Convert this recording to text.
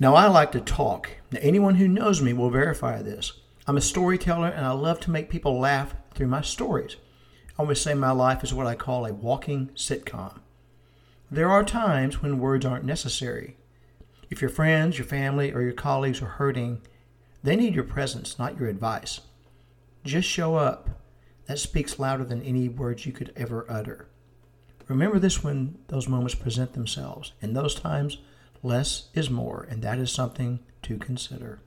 Now, I like to talk. Now, anyone who knows me will verify this. I'm a storyteller, and I love to make people laugh through my stories. I always say my life is what I call a walking sitcom. There are times when words aren't necessary. If your friends, your family, or your colleagues are hurting, they need your presence, not your advice. Just show up. That speaks louder than any words you could ever utter. Remember this when those moments present themselves. In those times, less is more, and that is something to consider.